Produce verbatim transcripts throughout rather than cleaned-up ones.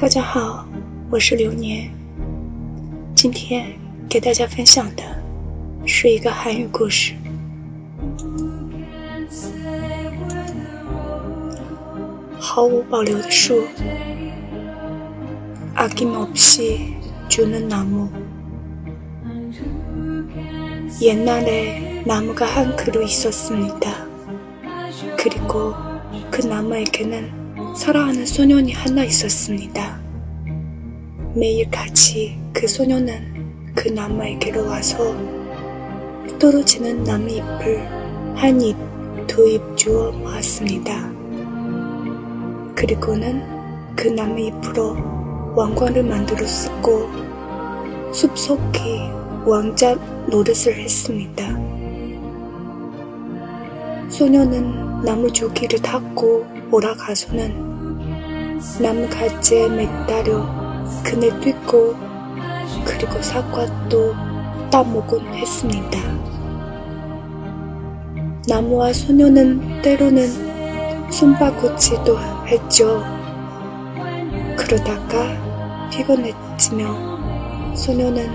大家好，我是流年。今天给大家分享的是一个韩语故事。毫无保留的树，아낌없이주는나무。옛날에 나무가 한 그루 있었습니다. 그리고 그 나무에게는 사랑하는 소년이 하나 있었습니다. 매일 같이 그 소년은 그 나무에게로 와서 떨어지는 나무 잎을 한 잎, 두 잎 주워 모았습니다. 그리고는 그 나무 잎으로 왕관을 만들어 쓰고 숲속히 왕자 노릇을 했습니다. 소년은 나무 조기를 탔고 올라가서는 나무 가지에 매달려 그네 뛰고 그리고 사과도 따먹곤 했습니다. 나무와 소녀는 때로는 숨바꼭질도 했죠. 그러다가 피곤해지며 소녀는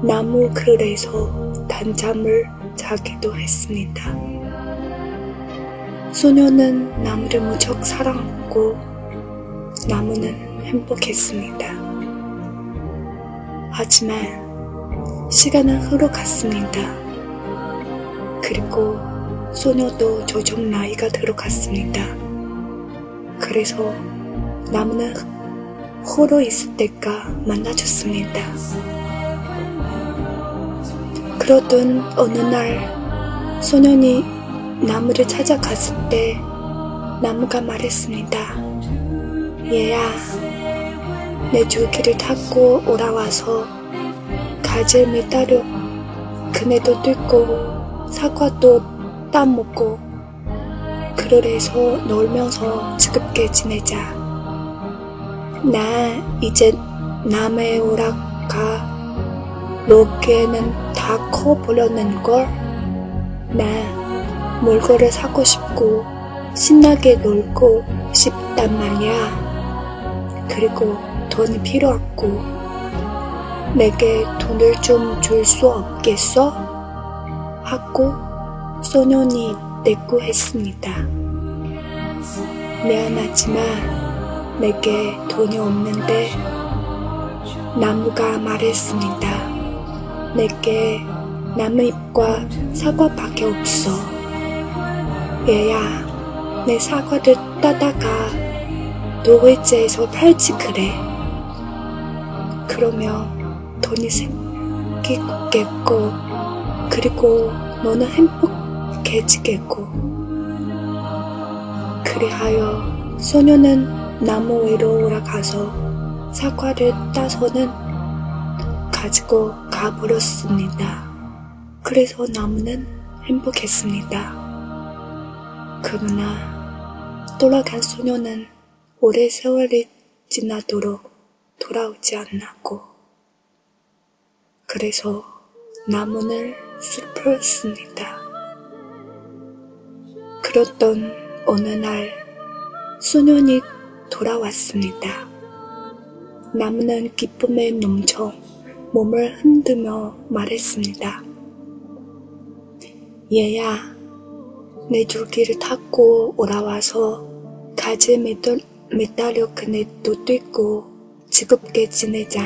나무 그늘에서 단잠을 자기도 했습니다. 소녀는 나무를 무척 사랑했고 나무는 행복했습니다. 하지만 시간은 흘러갔습니다. 그리고 소녀도 점점 나이가 들어갔습니다. 그래서 나무는 홀로 있을 때가 많아졌습니다. 그러던 어느 날 소년이 나무를 찾아갔을 때 나무가 말했습니다. 얘야, 내 줄기를 타고 올라와서 가지를 매달려 그네도 뜯고 사과도 따먹고 그늘에서 놀면서 즐겁게 지내자. 나 이제 나무에 올라가 너에게는 다 커버렸는걸. 나 물건을 사고 싶고 신나게 놀고 싶단 말이야. 그리고 돈이 필요하고 내게 돈을 좀 줄 수 없겠어? 하고 소년이 대꾸했습니다. 미안하지만 내게 돈이 없는데. 나무가 말했습니다. 내게 나무잎과 사과밖에 없어. 얘야, 내 사과를 따다가 노회제에서 팔지 그래. 그러면 돈이 생기겠고 그리고 너는 행복해지겠고. 그리하여 소녀는 나무 위로 올라가서 사과를 따서는 가지고 가버렸습니다. 그래서 나무는 행복했습니다. 그러나 돌아간 소녀는 오랜 세월이 지나도록 돌아오지 않았고 그래서 나무는 슬펐습니다. 그러던 어느 날 소년이 돌아왔습니다. 나무는 기쁨에 넘쳐 몸을 흔들며 말했습니다. 얘야, 내 줄기를 타고 올라와서 가지에 매달려 그네도 뛰고 즐겁게 지내자.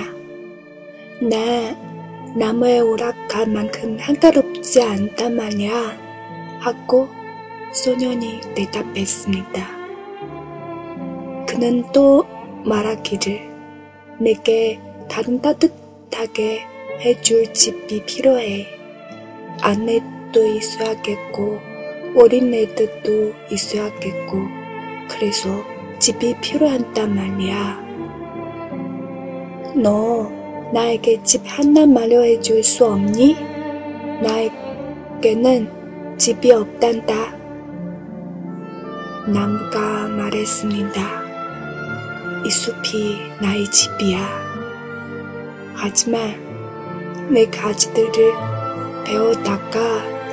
나 나무에 올라간 만큼 한가롭지 않단 말이야. 하고 소년이 대답했습니다. 그는 또 말하기를 내게 다른 따뜻하게 해줄 집이 필요해. 아내도 있어야겠고 어린애들도 있어야겠고 그래서 집이 필요한단 말이야. 너 나에게 집 하나 마련해 줄 수 없니? 나에게는 집이 없단다. 나무가 말했습니다. 이 숲이 나의 집이야. 하지만 내 가지들을 베어다가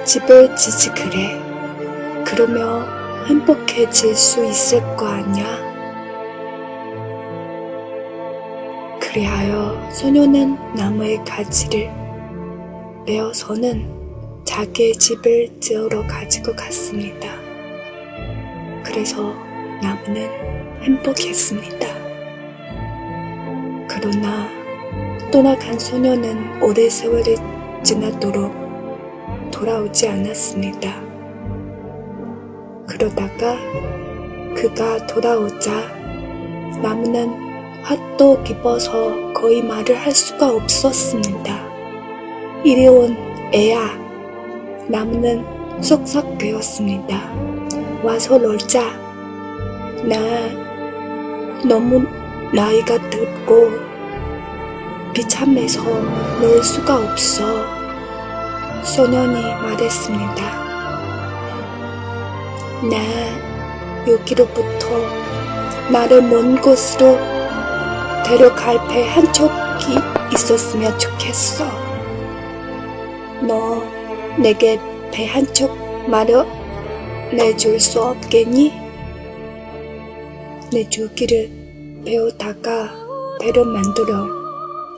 집을 짓지 그래. 그러면 행복해질 수 있을 거 아냐? 소녀는 나무의 가지를 베어서는 자기의 집을 지으러 가지고 갔습니다. 그래서 나무는 행복했습니다. 그러나 떠나간 소녀는 오랜 세월이 지나도록 돌아오지 않았습니다. 그러다가 그가 돌아오자 나무는 화도 기뻐서 거의 말을 할 수가 없었습니다. 이리 온 애야. 나무는 속삭였습니다. 와서 놀자. 나 너무 나이가 들고 비참해서 놀 수가 없어. 소년이 말했습니다. 나 여기로부터 나를 먼 곳으로 데려갈 배 한 척이 있었으면 좋겠어. 너 내게 배 한 척 마련해 줄 수 없겠니? 내 줄기를 배우다가 배를 만들어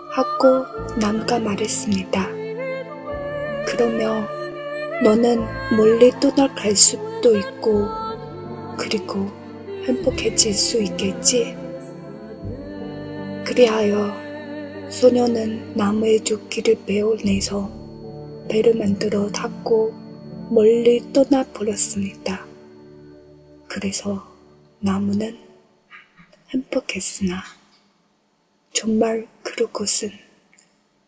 하고 남과 말했습니다. 그러면 너는 멀리 떠나갈 수도 있고 그리고 행복해질 수 있겠지? 그리하여 소녀는 나무의 조끼를 베어내서 배를 만들어 타고 멀리 떠나버렸습니다. 그래서 나무는 행복했으나 정말 그럴 것은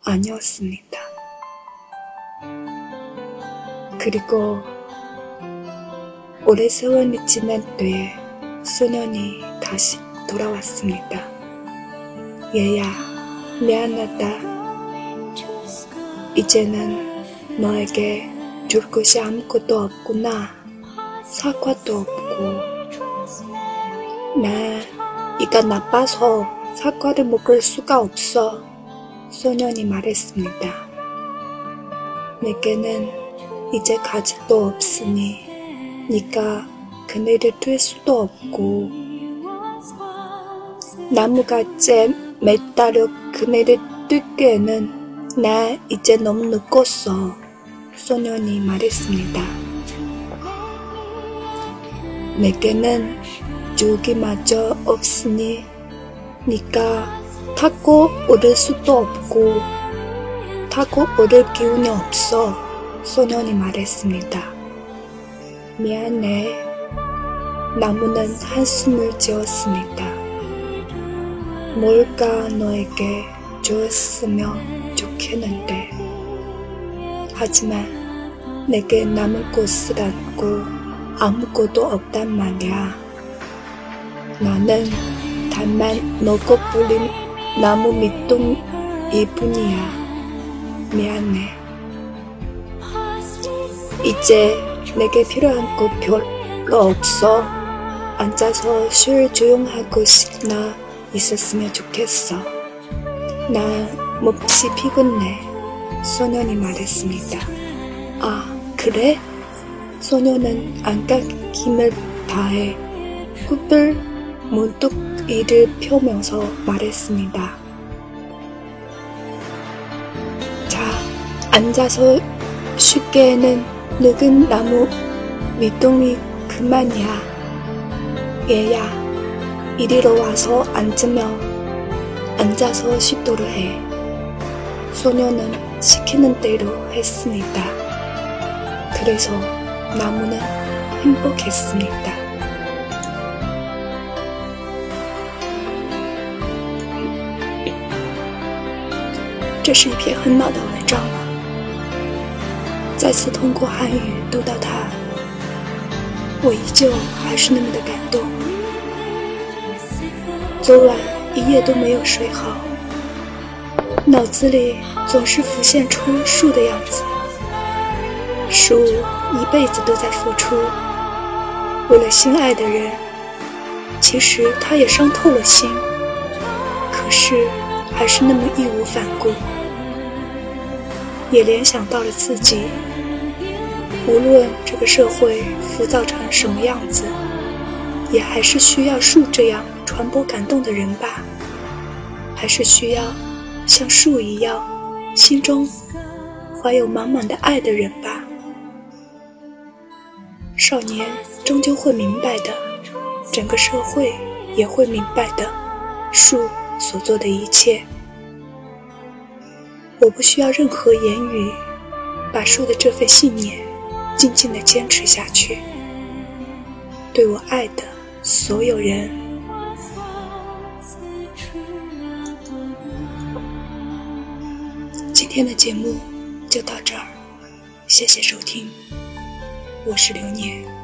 아니었습니다. 그리고 오랜 세월이 지난 뒤에 소년이 다시 돌아왔습니다. 얘야, 미안하다. 이제는 너에게 줄 것이 아무것도 없구나. 사과도 없고. 나 이가 나빠서 사과를 먹을 수가 없어. 소년이 말했습니다. 내게는 이제 가지도 없으니 네가 그늘을 뜰 수도 없고 나무가 잼 매달려 그네를 뜯기에는 나 이제 너무 늙었어. 소년이 말했습니다. 내게는 줄기마저 없으니 네가 타고 오를 수도 없고 타고 오를 기운이 없어. 소년이 말했습니다. 미안해. 나무는 한숨을 지었습니다. 뭘까 너에게 주었으면 좋겠는데 하지만 내게 남을 곳을 않고 아무것도 없단 말이야. 나는 다만 너고 불린 나무 밑둥이 뿐이야. 미안해. 이제 내게 필요한 것 별로 없어. 앉아서 쉴 조용하고 식나 있었으면 좋겠어. 나 몹시 피곤해. 소년이 말했습니다. 아, 그래? 소년은 안간 힘을 다해 굽을 문득 이를 펴면서 말했습니다. 자, 앉아서 쉽게는 늙은 나무 밑둥이 그만이야. 얘야, 이리로 와서 앉으며 앉아서 쉬도록 해. 소녀는 시키는 대로 했습니다. 그래서 나무는 행복했습니다.这是一篇很老的文章了，再次通过汉语读到它，我依旧还是那么的感动。昨晚一夜都没有睡好，脑子里总是浮现出树的样子。树一辈子都在付出，为了心爱的人，其实他也伤透了心，可是还是那么义无反顾。也联想到了自己，无论这个社会浮躁成什么样子，也还是需要树这样传播感动的人吧，还是需要像树一样，心中怀有满满的爱的人吧。少年终究会明白的，整个社会也会明白的，树所做的一切。我不需要任何言语，把树的这份信念静静地坚持下去，对我爱的所有人。今天的节目就到这儿，谢谢收听，我是流年。